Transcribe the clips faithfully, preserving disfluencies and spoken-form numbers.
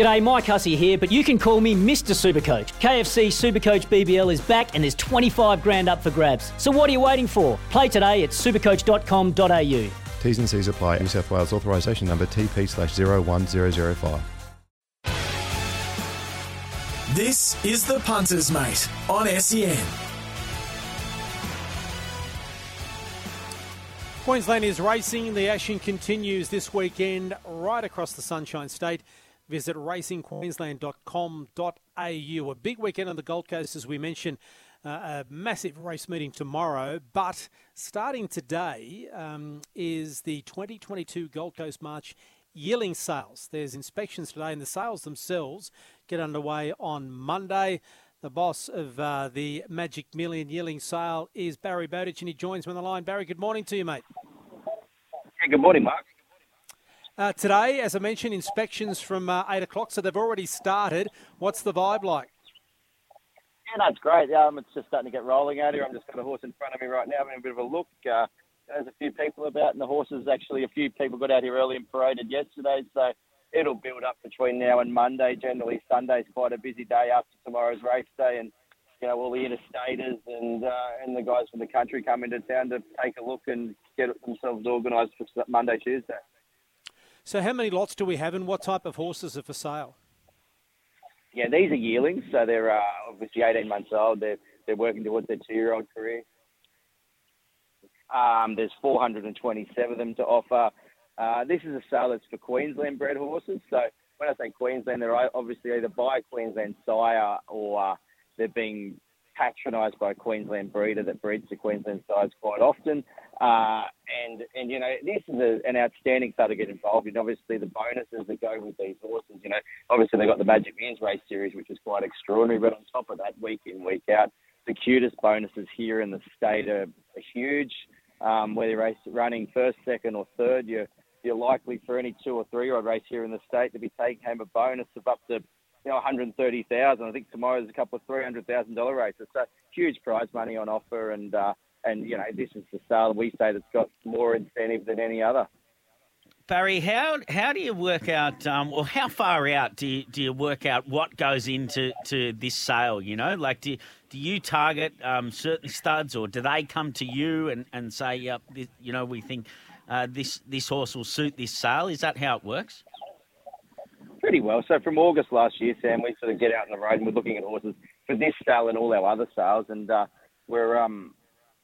G'day, Mike Hussey here, but you can call me Mister Supercoach. K F C Supercoach B B L is back and there's twenty-five grand up for grabs. So what are you waiting for? Play today at supercoach dot com dot a u. T's and C's apply. New South Wales authorisation number T P slash zero one zero zero five. This is The Punters, Mate, on S E N. Queensland is racing. The action continues this weekend right across the Sunshine State. Visit racing queensland dot com dot a u. A big weekend on the Gold Coast, as we mentioned. Uh, a massive race meeting tomorrow, but starting today um, is the twenty twenty-two Gold Coast March yearling sales. There's inspections today, and the sales themselves get underway on Monday. The boss of uh, the Magic Million yearling sale is Barry Bowditch, and he joins me on the line. Barry, good morning to you, mate. Hey, good morning, Mark. Uh, today, as I mentioned, inspections from uh, eight o'clock, so they've already started. What's the vibe like? Yeah, no, it's great. Um, it's just starting to get rolling out here. I've just got a horse in front of me right now, having a bit of a look. Uh, there's a few people about, and the horses, actually, a few people got out here early and paraded yesterday, so it'll build up between now and Monday. Generally, Sunday's quite a busy day after tomorrowow's race day, and, you know, all the interstaters and uh, and the guys from the country come into town to take a look and get themselves organised for Monday, Tuesday. So how many lots do we have, and what type of horses are for sale? Yeah, these are yearlings, so they're uh, obviously eighteen months old. They're, they're working towards their two-year-old career. Um, there's four hundred twenty-seven of them to offer. Uh, this is a sale that's for Queensland-bred horses. So when I say Queensland, they're obviously either by a Queensland sire or uh, they're being patronised by a Queensland breeder that breeds the Queensland sides quite often. Uh, and, and you know, this is a, an outstanding sale to get involved in. Obviously, the bonuses that go with these horses, you know, obviously they've got the Magic Millions race series, which is quite extraordinary. But on top of that, week in, week out, the cutest bonuses here in the state are, are huge. Um, whether you're running first, second or third, you're, you're likely for any two or three-year-old race here in the state to be taking home a bonus of up to You know, one hundred thirty thousand dollars. I think tomorrow's a couple of three hundred thousand dollars races. So huge prize money on offer, and uh, and you know, this is the sale we say that's got more incentive than any other. Barry, how how do you work out, um, or how far out do you, do you work out what goes into to this sale? You know, like do do you target um, certain studs, or do they come to you and, and say, yep, this, you know, we think uh, this this horse will suit this sale? Is that how it works? Pretty well. So from August last year, Sam, we sort of get out on the road and we're looking at horses for this sale and all our other sales, and uh, we're um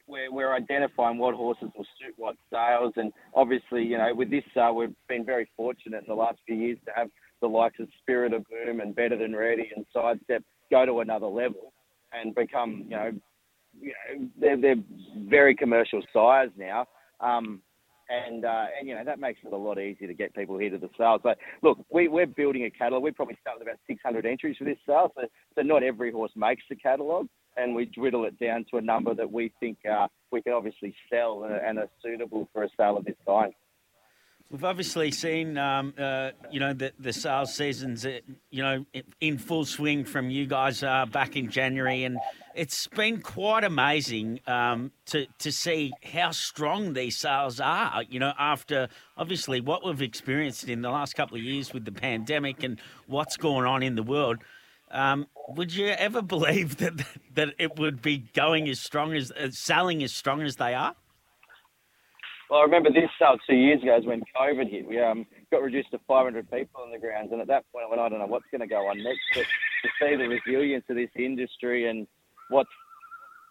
we're we're identifying what horses will suit what sales. And obviously, you know, with this sale, we've been very fortunate in the last few years to have the likes of Spirit of Boom and Better Than Ready and Side Step go to another level and become, you know, you know they're they're very commercial sires now. Um, And, uh, and you know, that makes it a lot easier to get people here to the sale. So, look, we, we're building a catalogue. We probably start with about six hundred entries for this sale. So, so not every horse makes the catalogue. And we whittle it down to a number that we think uh, we can obviously sell and, and are suitable for a sale of this kind. We've obviously seen, um, uh, you know, the, the sales seasons, uh, you know, in full swing from you guys uh, back in January. And it's been quite amazing um, to, to see how strong these sales are, you know, after obviously what we've experienced in the last couple of years with the pandemic and what's going on in the world. Um, would you ever believe that that it would be going as strong as, uh, selling as strong as they are? Well, I remember this sale two years ago is when COVID hit. We um, got reduced to five hundred people in the grounds, and at that point I went, I don't know what's going to go on next. But to see the resilience of this industry and what's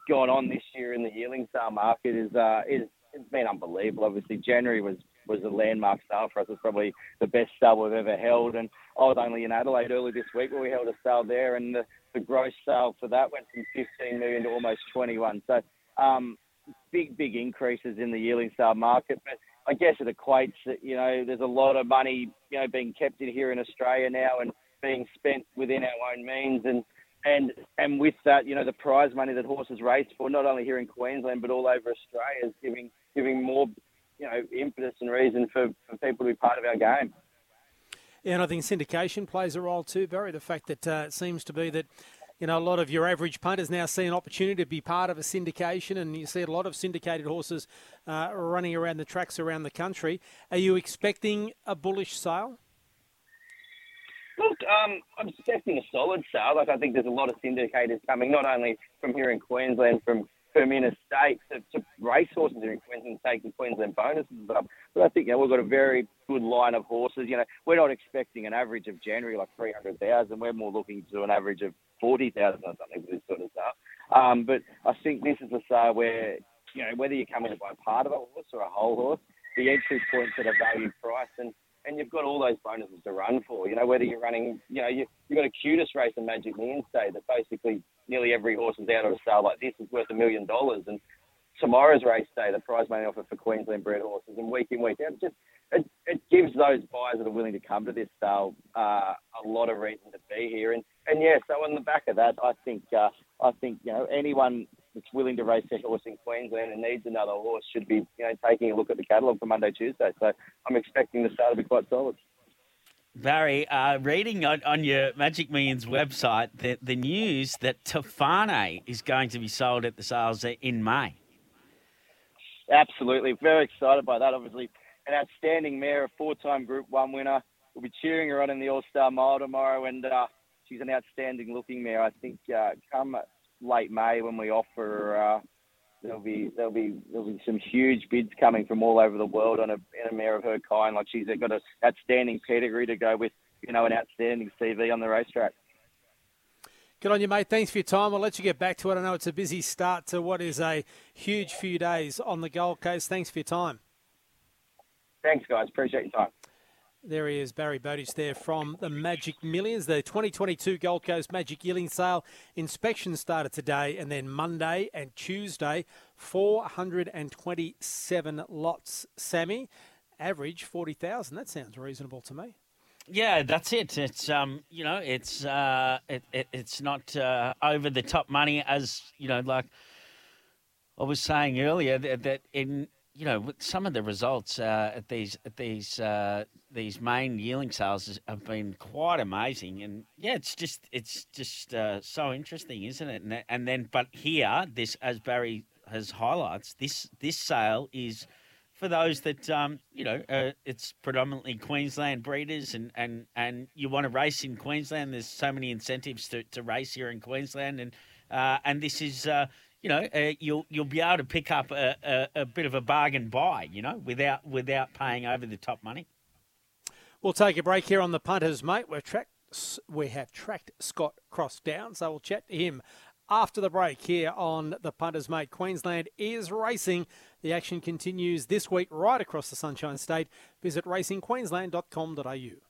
gone on this year in the yearling sale market is uh, is it's been unbelievable. Obviously, January was, was a landmark sale for us. It's probably the best sale we've ever held. And I was only in Adelaide early this week where we held a sale there, and the, the gross sale for that went from fifteen million to almost twenty-one. So, um Big, big increases in the yearling sale market. But I guess it equates that, you know, there's a lot of money, you know, being kept in here in Australia now and being spent within our own means. And, and, and with that, you know, the prize money that horses race for, not only here in Queensland, but all over Australia, is giving, giving more, you know, impetus and reason for, for people to be part of our game. Yeah, and I think syndication plays a role too, Barry. The fact that uh, it seems to be that, you know, a lot of your average punters now see an opportunity to be part of a syndication, and you see a lot of syndicated horses uh, running around the tracks around the country. Are you expecting a bullish sale? Look, Um, I'm expecting a solid sale. Like, I think there's a lot of syndicators coming, not only from here in Queensland, from from interstate to, to racehorses here in Queensland, taking Queensland bonuses up. But I think, you know, we've got a very good line of horses. You know, we're not expecting an average of January like three hundred thousand. We're more looking to an average of forty thousand or something with this sort of sale. Um, but I think this is a sale where, you know, whether you come in to buy part of a horse or a whole horse, the entry point's at a value price, and, and you've got all those bonuses to run for. You know, whether you're running, you know, you, you've got a cutest race in Magic Million today that basically nearly every horse is out on a sale like this is worth a million dollars. And tomorrow's race day, the prize money offer for Queensland bred horses, and week in, week out, it just it, it gives those buyers that are willing to come to this sale uh, a lot of reason to be here. And, and yeah, so on the back of that, I think, uh, I think you know, anyone that's willing to race their horse in Queensland and needs another horse should be, you know, taking a look at the catalogue for Monday, Tuesday. So I'm expecting the sale to be quite solid. Barry, uh, reading on, on your Magic Millions website, the, the news that Tofane is going to be sold at the sales in May. Absolutely. Very excited by that, obviously. An outstanding mare, a four-time Group one winner. We'll be cheering her on in the All-Star Mile tomorrow, and uh, she's an outstanding-looking mare. I think uh, come... late May when we offer, uh, there'll be there'll be there'll be some huge bids coming from all over the world on a, on a mare of her kind. Like, she's got an outstanding pedigree to go with, you know, an outstanding C V on the racetrack. Good on you, mate. Thanks for your time. I'll let you get back to it. I know it's a busy start to what is a huge few days on the Gold Coast. Thanks for your time. Thanks, guys. Appreciate your time. There he is, Barry Bowditch there from the Magic Millions. The twenty twenty-two Gold Coast Magic Yearling Sale inspection started today, and then Monday and Tuesday, four hundred twenty-seven lots, Sammy. Average forty thousand. That sounds reasonable to me. Yeah, that's it. It's um, you know, it's uh, it, it it's not uh, over the top money, as you know, like I was saying earlier that, that in. You know, some of the results uh, at these at these uh, these main yearling sales have been quite amazing, and yeah, it's just it's just uh, so interesting, isn't it? And, and then, but here, this, as Barry has highlights, this this sale is for those that um, you know, uh, it's predominantly Queensland breeders, and, and, and you want to race in Queensland. There's so many incentives to, to race here in Queensland, and uh, and this is. Uh, You know, uh, you'll you'll be able to pick up a, a, a bit of a bargain buy, you know, without without paying over the top money. We'll take a break here on the punters, mate. We're tracked, we have tracked Scott Cross down, so we'll chat to him after the break here on the punters, mate. Queensland is racing. The action continues this week right across the Sunshine State. Visit racing queensland dot com dot a u.